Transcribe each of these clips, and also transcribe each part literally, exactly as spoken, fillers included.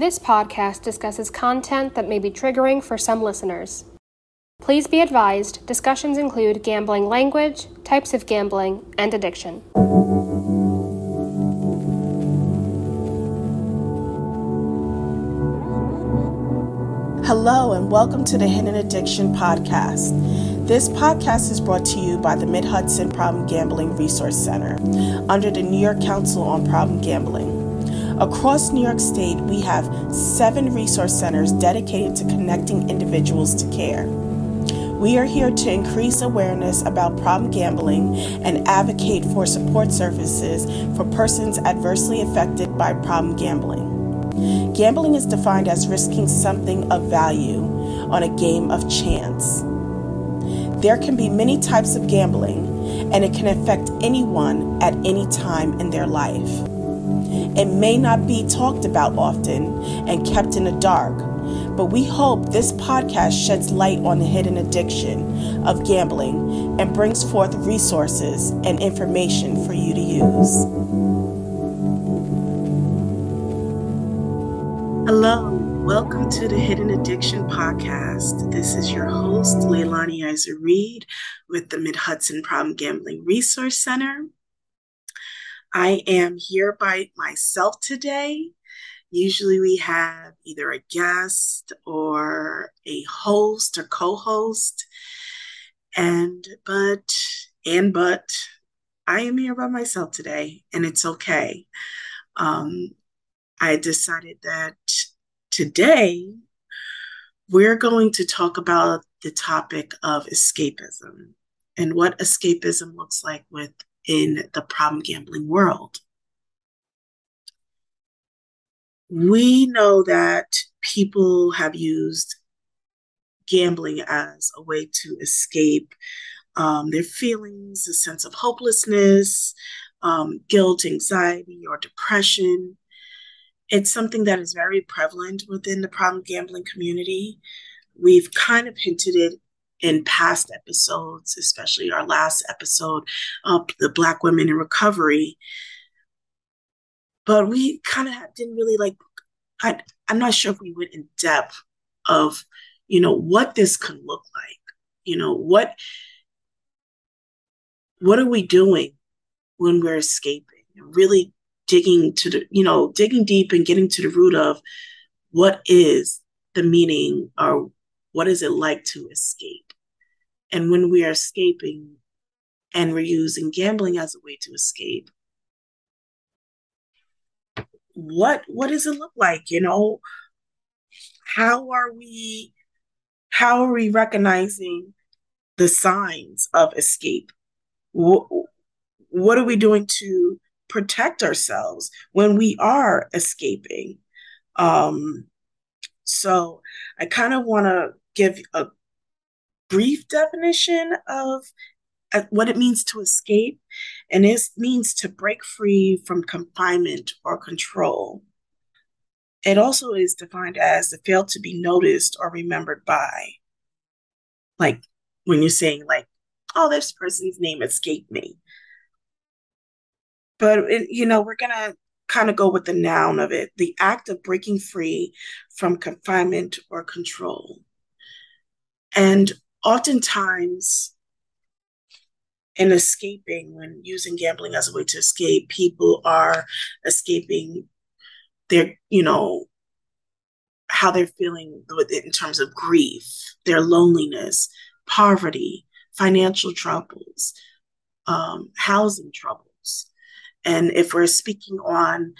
This podcast discusses content that may be triggering for some listeners. Please be advised, discussions include gambling language, types of gambling, and addiction. Hello and welcome to the Hidden Addiction Podcast. This podcast is brought to you by the Mid-Hudson Problem Gambling Resource Center under the New York Council on Problem Gambling. Across New York State, we have seven resource centers dedicated to connecting individuals to care. We are here to increase awareness about problem gambling and advocate for support services for persons adversely affected by problem gambling. Gambling is defined as risking something of value on a game of chance. There can be many types of gambling, and it can affect anyone at any time in their life. It may not be talked about often and kept in the dark, but we hope this podcast sheds light on the hidden addiction of gambling and brings forth resources and information for you to use. Hello, welcome to the Hidden Addiction Podcast. This is your host, Leilani Isa Reed with the Mid-Hudson Problem Gambling Resource Center. I am here by myself today. Usually we have either a guest or a host or co-host. And but, and but, I am here by myself today, and it's okay. Um, I decided that today we're going to talk about the topic of escapism and what escapism looks like with in the problem gambling world. We know that people have used gambling as a way to escape um, their feelings, a sense of hopelessness, um, guilt, anxiety, or depression. It's something that is very prevalent within the problem gambling community. We've kind of hinted it in past episodes, especially our last episode of the Black Women in Recovery. But we kind of didn't really like, I, I'm not sure if we went in depth of, you know, what this could look like. You know, what, what are we doing when we're escaping? Really digging to the, you know, digging deep and getting to the root of what is the meaning or what is it like to escape? And when we are escaping and we're using gambling as a way to escape, what, what does it look like? You know, how are we, how are we recognizing the signs of escape? What, what are we doing to protect ourselves when we are escaping? Um, so I kind of want to give a brief definition of what it means to escape, and it means to break free from confinement or control. It also is defined as the fail to be noticed or remembered by. Like when you're saying like, oh, this person's name escaped me. But, it, you know, we're going to kind of go with the noun of it, the act of breaking free from confinement or control. And oftentimes in escaping, when using gambling as a way to escape, people are escaping their, you know, how they're feeling in terms of grief, their loneliness, poverty, financial troubles, um, housing troubles. And if we're speaking on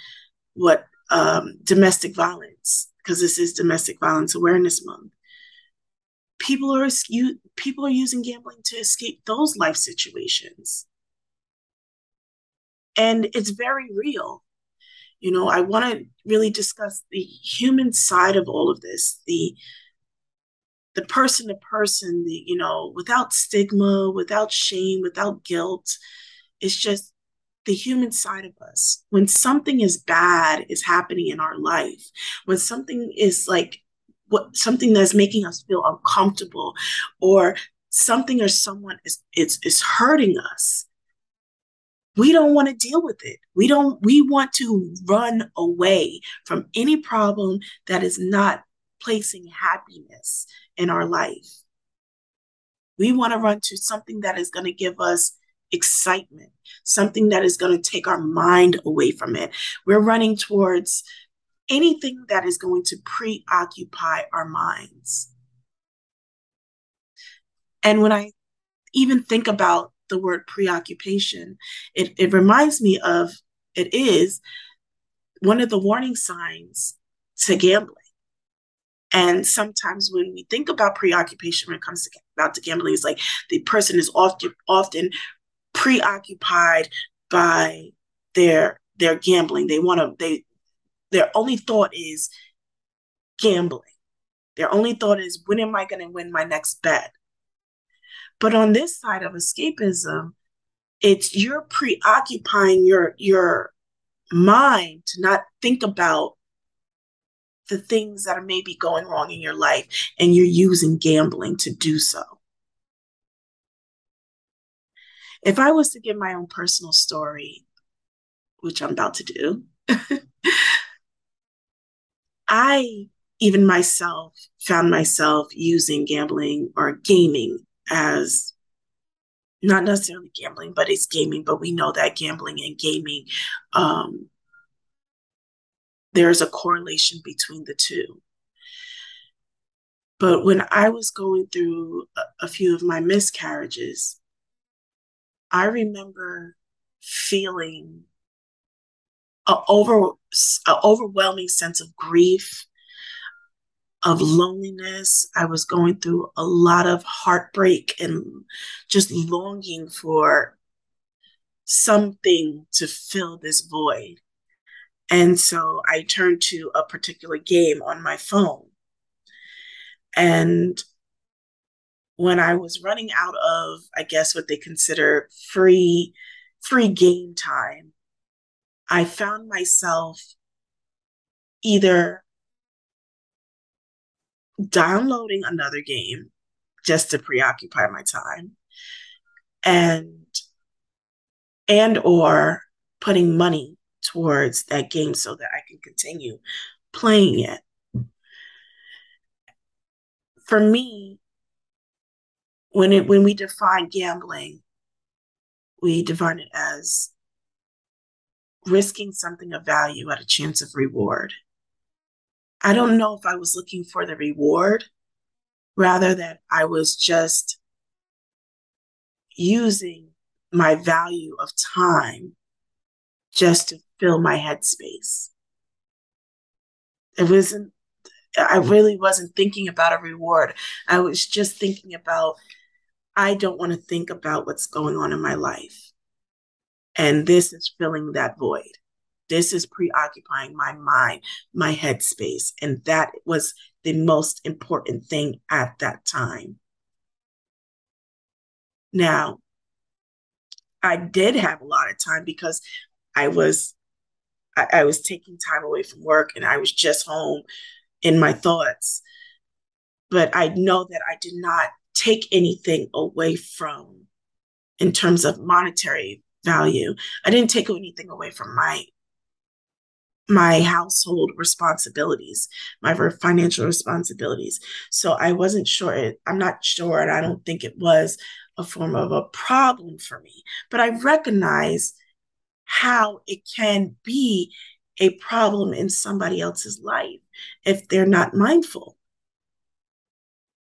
what um, domestic violence, because this is Domestic Violence Awareness Month, people are you, people are using gambling to escape those life situations. And it's very real. You know, I want to really discuss the human side of all of this, the the person to person, the, you know, without stigma, without shame, without guilt. It's just the human side of us. When something is bad is happening in our life, when something is like what something that's making us feel uncomfortable, or something or someone is it's is hurting us, we don't want to deal with it. We don't, we want to run away from any problem that is not placing happiness in our life. We want to run to something that is going to give us excitement, something that is going to take our mind away from it. We're running towards anything that is going to preoccupy our minds. And when I even think about the word preoccupation, it, it reminds me of, it is one of the warning signs to gambling. And sometimes when we think about preoccupation, when it comes to, about to gambling, it's like the person is often often preoccupied by their their gambling. They want to, they, their only thought is gambling. Their only thought is, when am I going to win my next bet? But on this side of escapism, it's you're preoccupying your, your mind to not think about the things that are maybe going wrong in your life, and you're using gambling to do so. If I was to give my own personal story, which I'm about to do, I, even myself, found myself using gambling or gaming as, not necessarily gambling, but it's gaming, but we know that gambling and gaming, um, there is a correlation between the two. But when I was going through a, a few of my miscarriages, I remember feeling an over, a overwhelming sense of grief, of loneliness. I was going through a lot of heartbreak and just longing for something to fill this void. And so I turned to a particular game on my phone. And when I was running out of, I guess, what they consider free, free game time, I found myself either downloading another game just to preoccupy my time, and, and or putting money towards that game so that I can continue playing it. For me, when it when we define gambling, we define it as risking something of value at a chance of reward. I don't know if I was looking for the reward, rather than I was just using my value of time just to fill my headspace. It wasn't, I really wasn't thinking about a reward. I was just thinking about, I don't want to think about what's going on in my life. And this is filling that void. This is preoccupying my mind, my headspace. And that was the most important thing at that time. Now, I did have a lot of time because I was I, I was taking time away from work, and I was just home in my thoughts. But I know that I did not take anything away from, in terms of monetary value, I didn't take anything away from my my household responsibilities, my financial responsibilities. So I wasn't sure, it, I'm not sure, and I don't think it was a form of a problem for me. But I recognize how it can be a problem in somebody else's life if they're not mindful,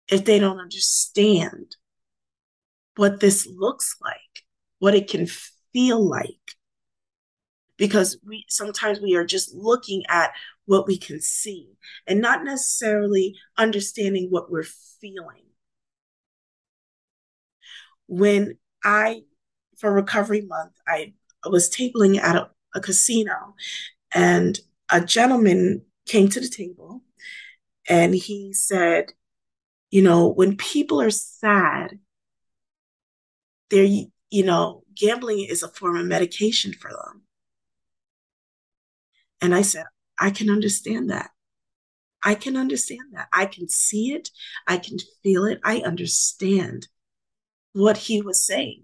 if they don't understand what this looks like, what it can feel like. Because we sometimes we are just looking at what we can see and not necessarily understanding what we're feeling. When I, for recovery month, I I was tabling at a, a casino, and a gentleman came to the table, and he said, you know, when people are sad, they're, you know, gambling is a form of medication for them. And I said, I can understand that. I can understand that. I can see it. I can feel it. I understand what he was saying.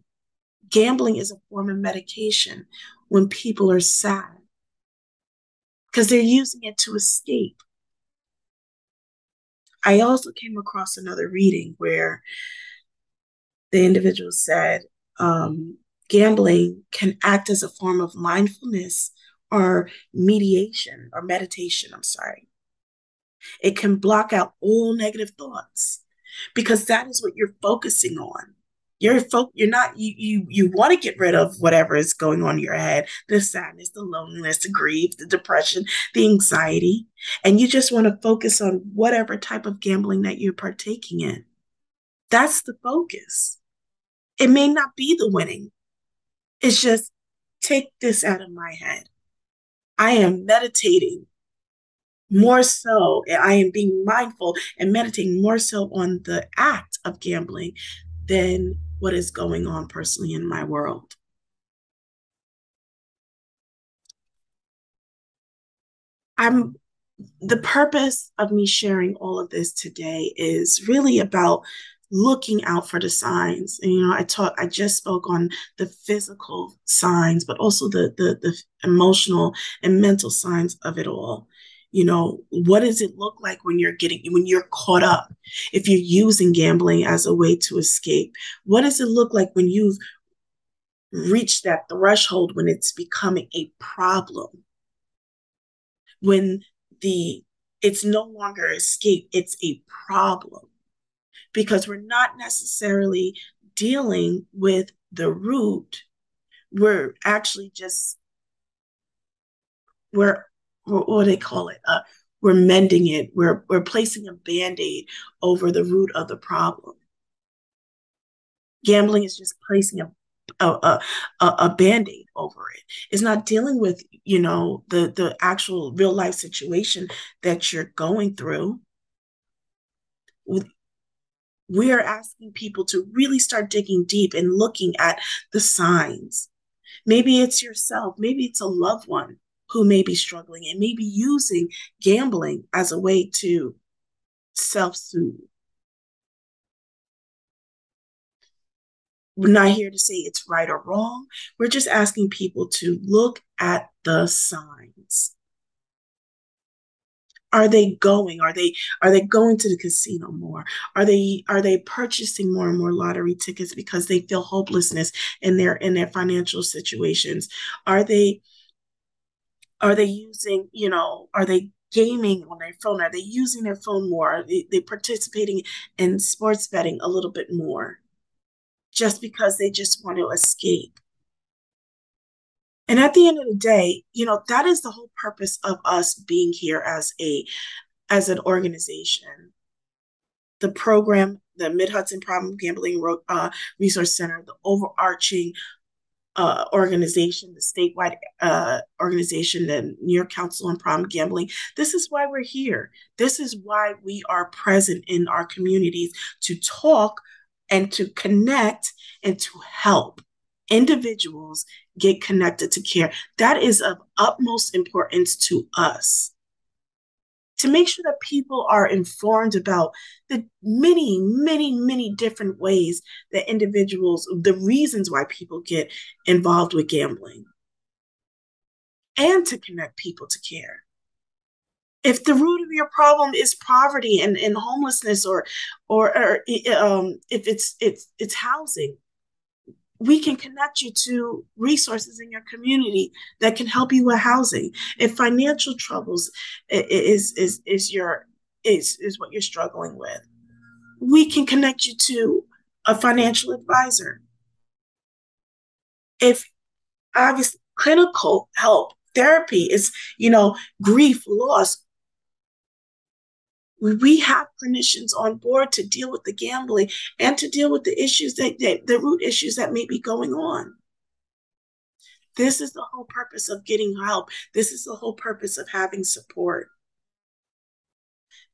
Gambling is a form of medication when people are sad, because they're using it to escape. I also came across another reading where the individual said, um, gambling can act as a form of mindfulness or mediation or meditation, I'm sorry. It can block out all negative thoughts, because that is what you're focusing on. You're fo- you're not, you you you want to get rid of whatever is going on in your head, the sadness, the loneliness, the grief, the depression, the anxiety. And you just want to focus on whatever type of gambling that you're partaking in. That's the focus. It may not be the winning. It's just, take this out of my head. I am meditating more so, I am being mindful and meditating more so on the act of gambling than what is going on personally in my world. I'm, the purpose of me sharing all of this today is really about looking out for the signs. And, you know, I talked, I just spoke on the physical signs, but also the, the, the emotional and mental signs of it all. You know, what does it look like when you're getting, when you're caught up? If you're using gambling as a way to escape, what does it look like when you've reached that threshold, when it's becoming a problem? When the, it's no longer escape, it's a problem. Because we're not necessarily dealing with the root. We're actually just, we're, What, what do they call it? Uh, we're mending it. We're we're placing a Band-Aid over the root of the problem. Gambling is just placing a a a, a Band-Aid over it. It's not dealing with, you know, the the actual real life situation that you're going through. We are asking people to really start digging deep and looking at the signs. Maybe it's yourself. Maybe it's a loved one who may be struggling and may be using gambling as a way to self-soothe. We're not here to say it's right or wrong. We're just asking people to look at the signs. Are they going? Are they are they going to the casino more? Are they are they purchasing more and more lottery tickets because they feel hopelessness in their in their financial situations? Are they Are they using, you know, are they gaming on their phone? Are they using their phone more? Are they, they participating in sports betting a little bit more just because they just want to escape? And at the end of the day, you know, that is the whole purpose of us being here as a, as an organization. The program, the Mid-Hudson Problem Gambling uh, Resource Center, the overarching Uh, organization, the statewide uh, organization, the New York Council on Problem Gambling. This is why we're here. This is why we are present in our communities, to talk and to connect and to help individuals get connected to care. That is of utmost importance to us, to make sure that people are informed about the many, many, many different ways that individuals, the reasons why people get involved with gambling, and to connect people to care. If the root of your problem is poverty and, and homelessness, or or, or um, if it's it's it's housing, we can connect you to resources in your community that can help you with housing. If financial troubles is is is your is is what you're struggling with, we can connect you to a financial advisor. If obviously clinical help, therapy is, you know, grief, loss. We have clinicians on board to deal with the gambling and to deal with the issues that, that the root issues that may be going on. This is the whole purpose of getting help. This is the whole purpose of having support.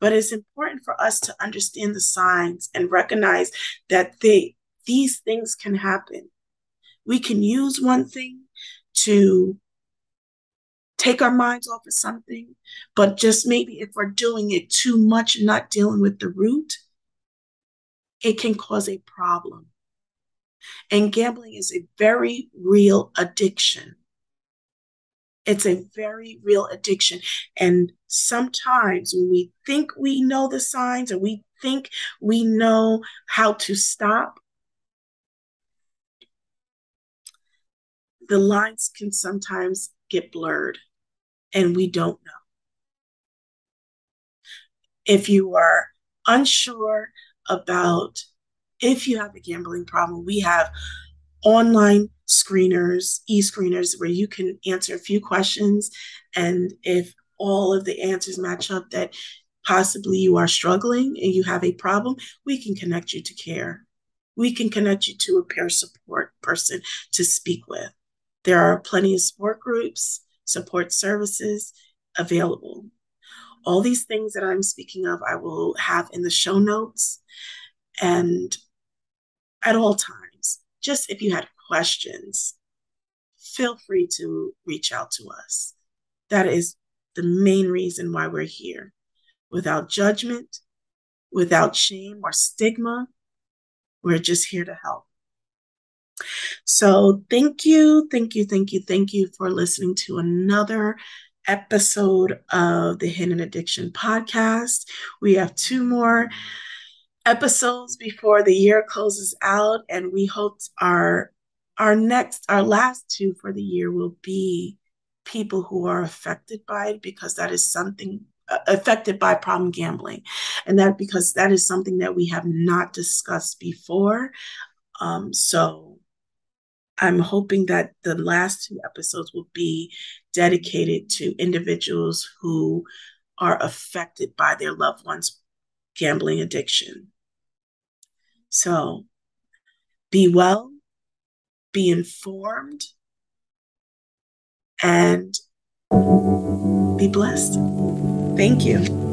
But it's important for us to understand the signs and recognize that they, these things can happen. We can use one thing to take our minds off of something, but just maybe if we're doing it too much and not dealing with the root, it can cause a problem. And gambling is a very real addiction. It's a very real addiction. And sometimes when we think we know the signs or we think we know how to stop, the lines can sometimes get blurred and we don't know. If you are unsure about if you have a gambling problem, we have online screeners, e-screeners, where you can answer a few questions. And if all of the answers match up that possibly you are struggling and you have a problem, we can connect you to care. We can connect you to a peer support person to speak with. There are plenty of support groups, support services available. All these things that I'm speaking of, I will have in the show notes. And at all times, just if you had questions, feel free to reach out to us. That is the main reason why we're here. Without judgment, without shame or stigma, we're just here to help. So thank you, thank you, thank you, thank you for listening to another episode of the Hidden Addiction Podcast. We have two more episodes before the year closes out, and we hope our our next, our last two for the year will be people who are affected by it, because that is something uh, affected by problem gambling, and that because that is something that we have not discussed before. Um, so I'm hoping that the last two episodes will be dedicated to individuals who are affected by their loved ones' gambling addiction. So be well, be informed, and be blessed. Thank you.